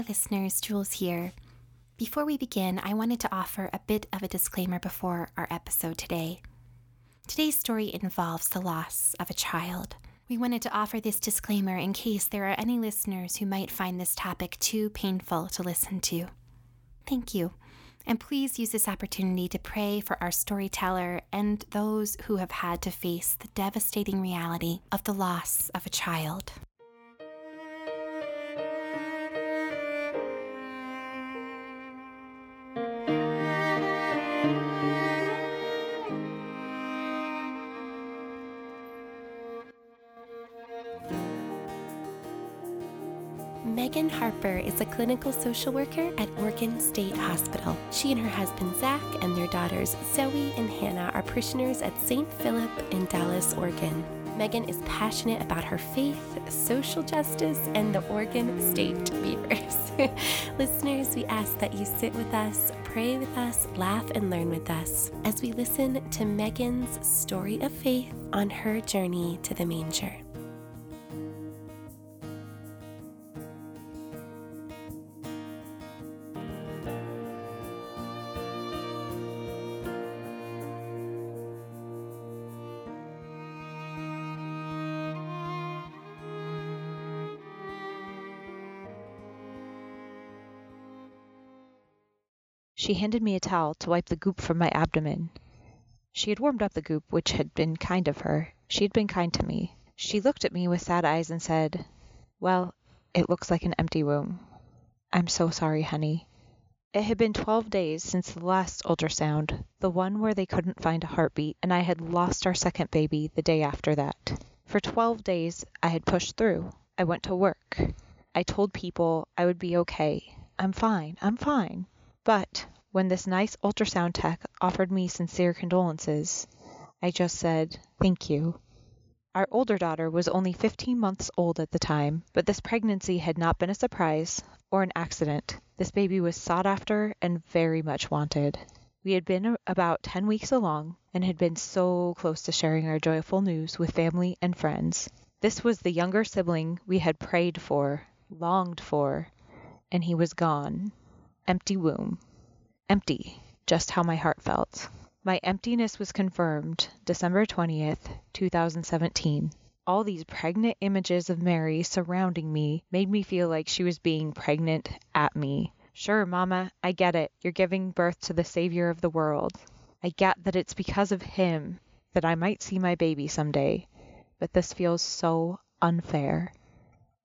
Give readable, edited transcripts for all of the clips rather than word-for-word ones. Hi listeners, Jules here. Before we begin, I wanted to offer a bit of a disclaimer before our episode today. Today's story involves the loss of a child. We wanted to offer this disclaimer in case there are any listeners who might find this topic too painful to listen to. Thank you, and please use this opportunity to pray for our storyteller and those who have had to face the devastating reality of the loss of a child. Megan Harper is a clinical social worker at Oregon State Hospital. She and her husband Zach and their daughters Zoe and Hannah are parishioners at St. Philip in Dallas, Oregon. Megan is passionate about her faith, social justice, and the Oregon State Beavers. Listeners, we ask that you sit with us, pray with us, laugh, and learn with us as we listen to Megan's story of faith on her journey to the manger. She handed me a towel to wipe the goop from my abdomen. She had warmed up the goop, which had been kind of her. She had been kind to me. She looked at me with sad eyes and said, "Well, it looks like an empty room. I'm so sorry, honey." It had been 12 days since the last ultrasound, the one where they couldn't find a heartbeat, and I had lost our second baby the day after that. For 12 days, I had pushed through. I went to work. I told people I would be okay. I'm fine. But when this nice ultrasound tech offered me sincere condolences, I just said, "Thank you." Our older daughter was only 15 months old at the time, but this pregnancy had not been a surprise or an accident. This baby was sought after and very much wanted. We had been about 10 weeks along and had been so close to sharing our joyful news with family and friends. This was the younger sibling we had prayed for, longed for, and he was gone. Empty womb. Empty, just how my heart felt. My emptiness was confirmed December 20th, 2017. All these pregnant images of Mary surrounding me made me feel like she was being pregnant at me. Sure, Mama, I get it. You're giving birth to the Savior of the world. I get that it's because of him that I might see my baby someday, but this feels so unfair.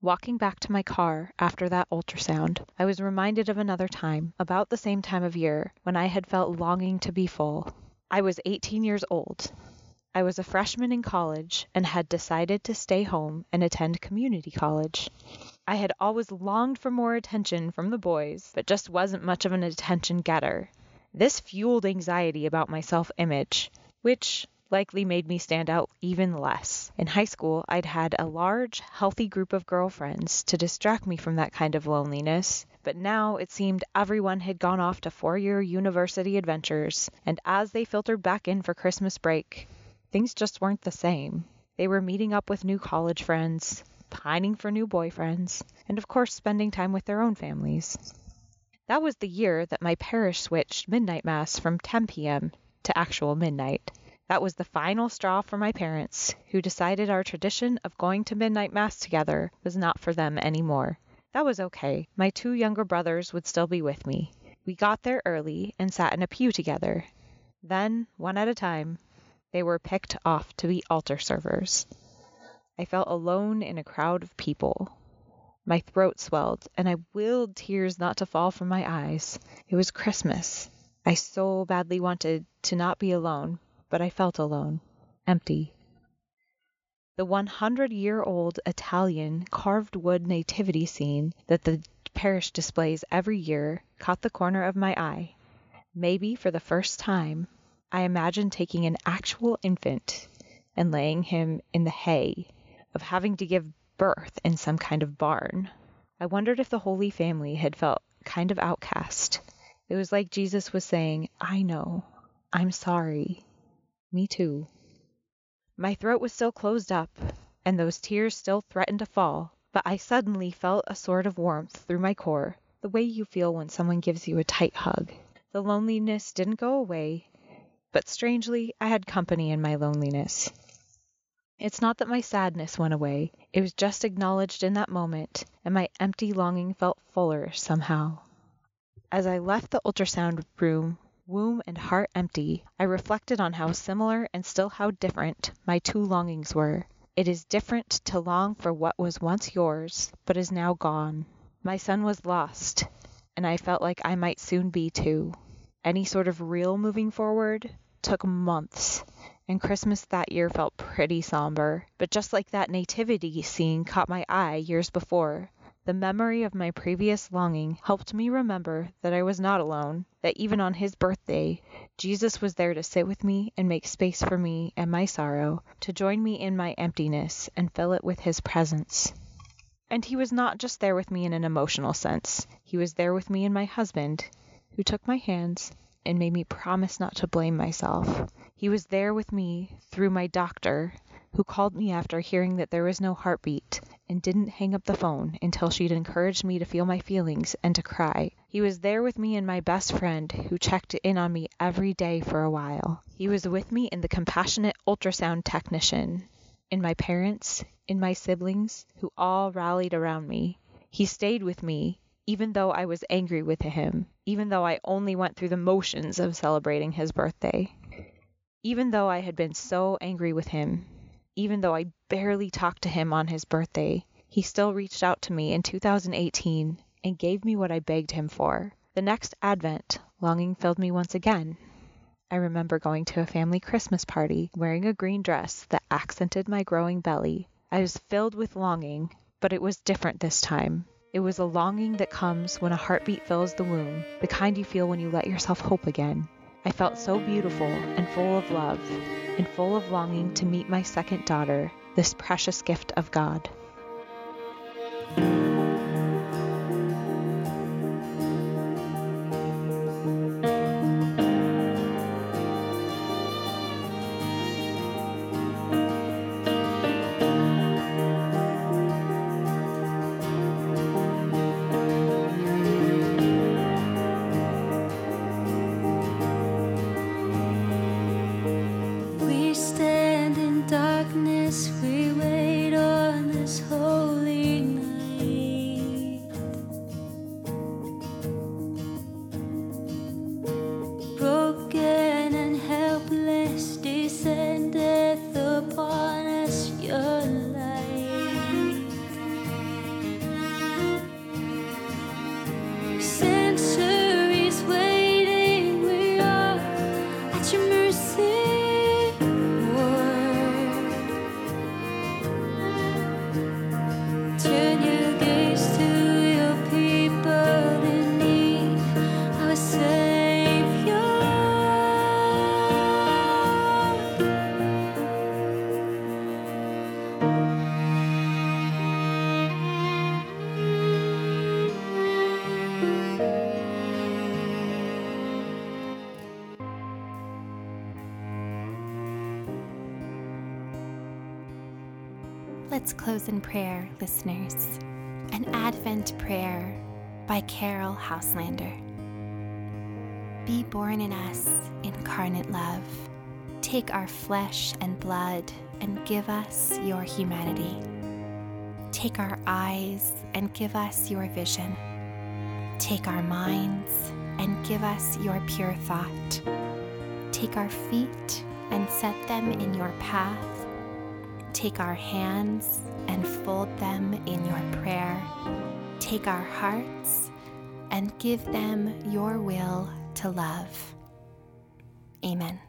Walking back to my car after that ultrasound, I was reminded of another time, about the same time of year, when I had felt longing to be full. I was 18 years old. I was a freshman in college and had decided to stay home and attend community college. I had always longed for more attention from the boys, but just wasn't much of an attention getter. This fueled anxiety about my self-image, which likely made me stand out even less. In high school, I'd had a large, healthy group of girlfriends to distract me from that kind of loneliness, but now it seemed everyone had gone off to four-year university adventures, and as they filtered back in for Christmas break, things just weren't the same. They were meeting up with new college friends, pining for new boyfriends, and of course spending time with their own families. That was the year that my parish switched midnight mass from 10 p.m. to actual midnight. That was the final straw for my parents, who decided our tradition of going to midnight mass together was not for them anymore. That was okay. My two younger brothers would still be with me. We got there early and sat in a pew together. Then, one at a time, they were picked off to be altar servers. I felt alone in a crowd of people. My throat swelled, and I willed tears not to fall from my eyes. It was Christmas. I so badly wanted to not be alone, but I felt alone, empty. The 100-year-old Italian carved wood nativity scene that the parish displays every year caught the corner of my eye. Maybe for the first time, I imagined taking an actual infant and laying him in the hay of having to give birth in some kind of barn. I wondered if the Holy Family had felt kind of outcast. It was like Jesus was saying, "I know, I'm sorry. Me too." My throat was still closed up, and those tears still threatened to fall, but I suddenly felt a sort of warmth through my core, the way you feel when someone gives you a tight hug. The loneliness didn't go away, but strangely, I had company in my loneliness. It's not that my sadness went away. It was just acknowledged in that moment, and my empty longing felt fuller somehow. As I left the ultrasound room, womb and heart empty, I reflected on how similar and still how different my two longings were. It is different to long for what was once yours, but is now gone. My son was lost, and I felt like I might soon be too. Any sort of real moving forward took months, and Christmas that year felt pretty somber. But just like that nativity scene caught my eye years before, the memory of my previous longing helped me remember that I was not alone, that even on his birthday, Jesus was there to sit with me and make space for me and my sorrow, to join me in my emptiness and fill it with his presence. And he was not just there with me in an emotional sense. He was there with me and my husband, who took my hands and made me promise not to blame myself. He was there with me through my doctor, who called me after hearing that there was no heartbeat, and didn't hang up the phone until she'd encouraged me to feel my feelings and to cry. He was there with me and my best friend, who checked in on me every day for a while. He was with me in the compassionate ultrasound technician, in my parents, in my siblings, who all rallied around me. He stayed with me, even though I was angry with him, even though I only went through the motions of celebrating his birthday, even though I had been so angry with him, even though I barely talked to him on his birthday, he still reached out to me in 2018 and gave me what I begged him for. The next Advent, longing filled me once again. I remember going to a family Christmas party, wearing a green dress that accented my growing belly. I was filled with longing, but it was different this time. It was a longing that comes when a heartbeat fills the womb, the kind you feel when you let yourself hope again. I felt so beautiful and full of love, and full of longing to meet my second daughter, this precious gift of God. Let's close in prayer, listeners. An Advent Prayer by Carol Hauslander. Be born in us, incarnate love. Take our flesh and blood and give us your humanity. Take our eyes and give us your vision. Take our minds and give us your pure thought. Take our feet and set them in your path. Take our hands and fold them in your prayer. Take our hearts and give them your will to love. Amen.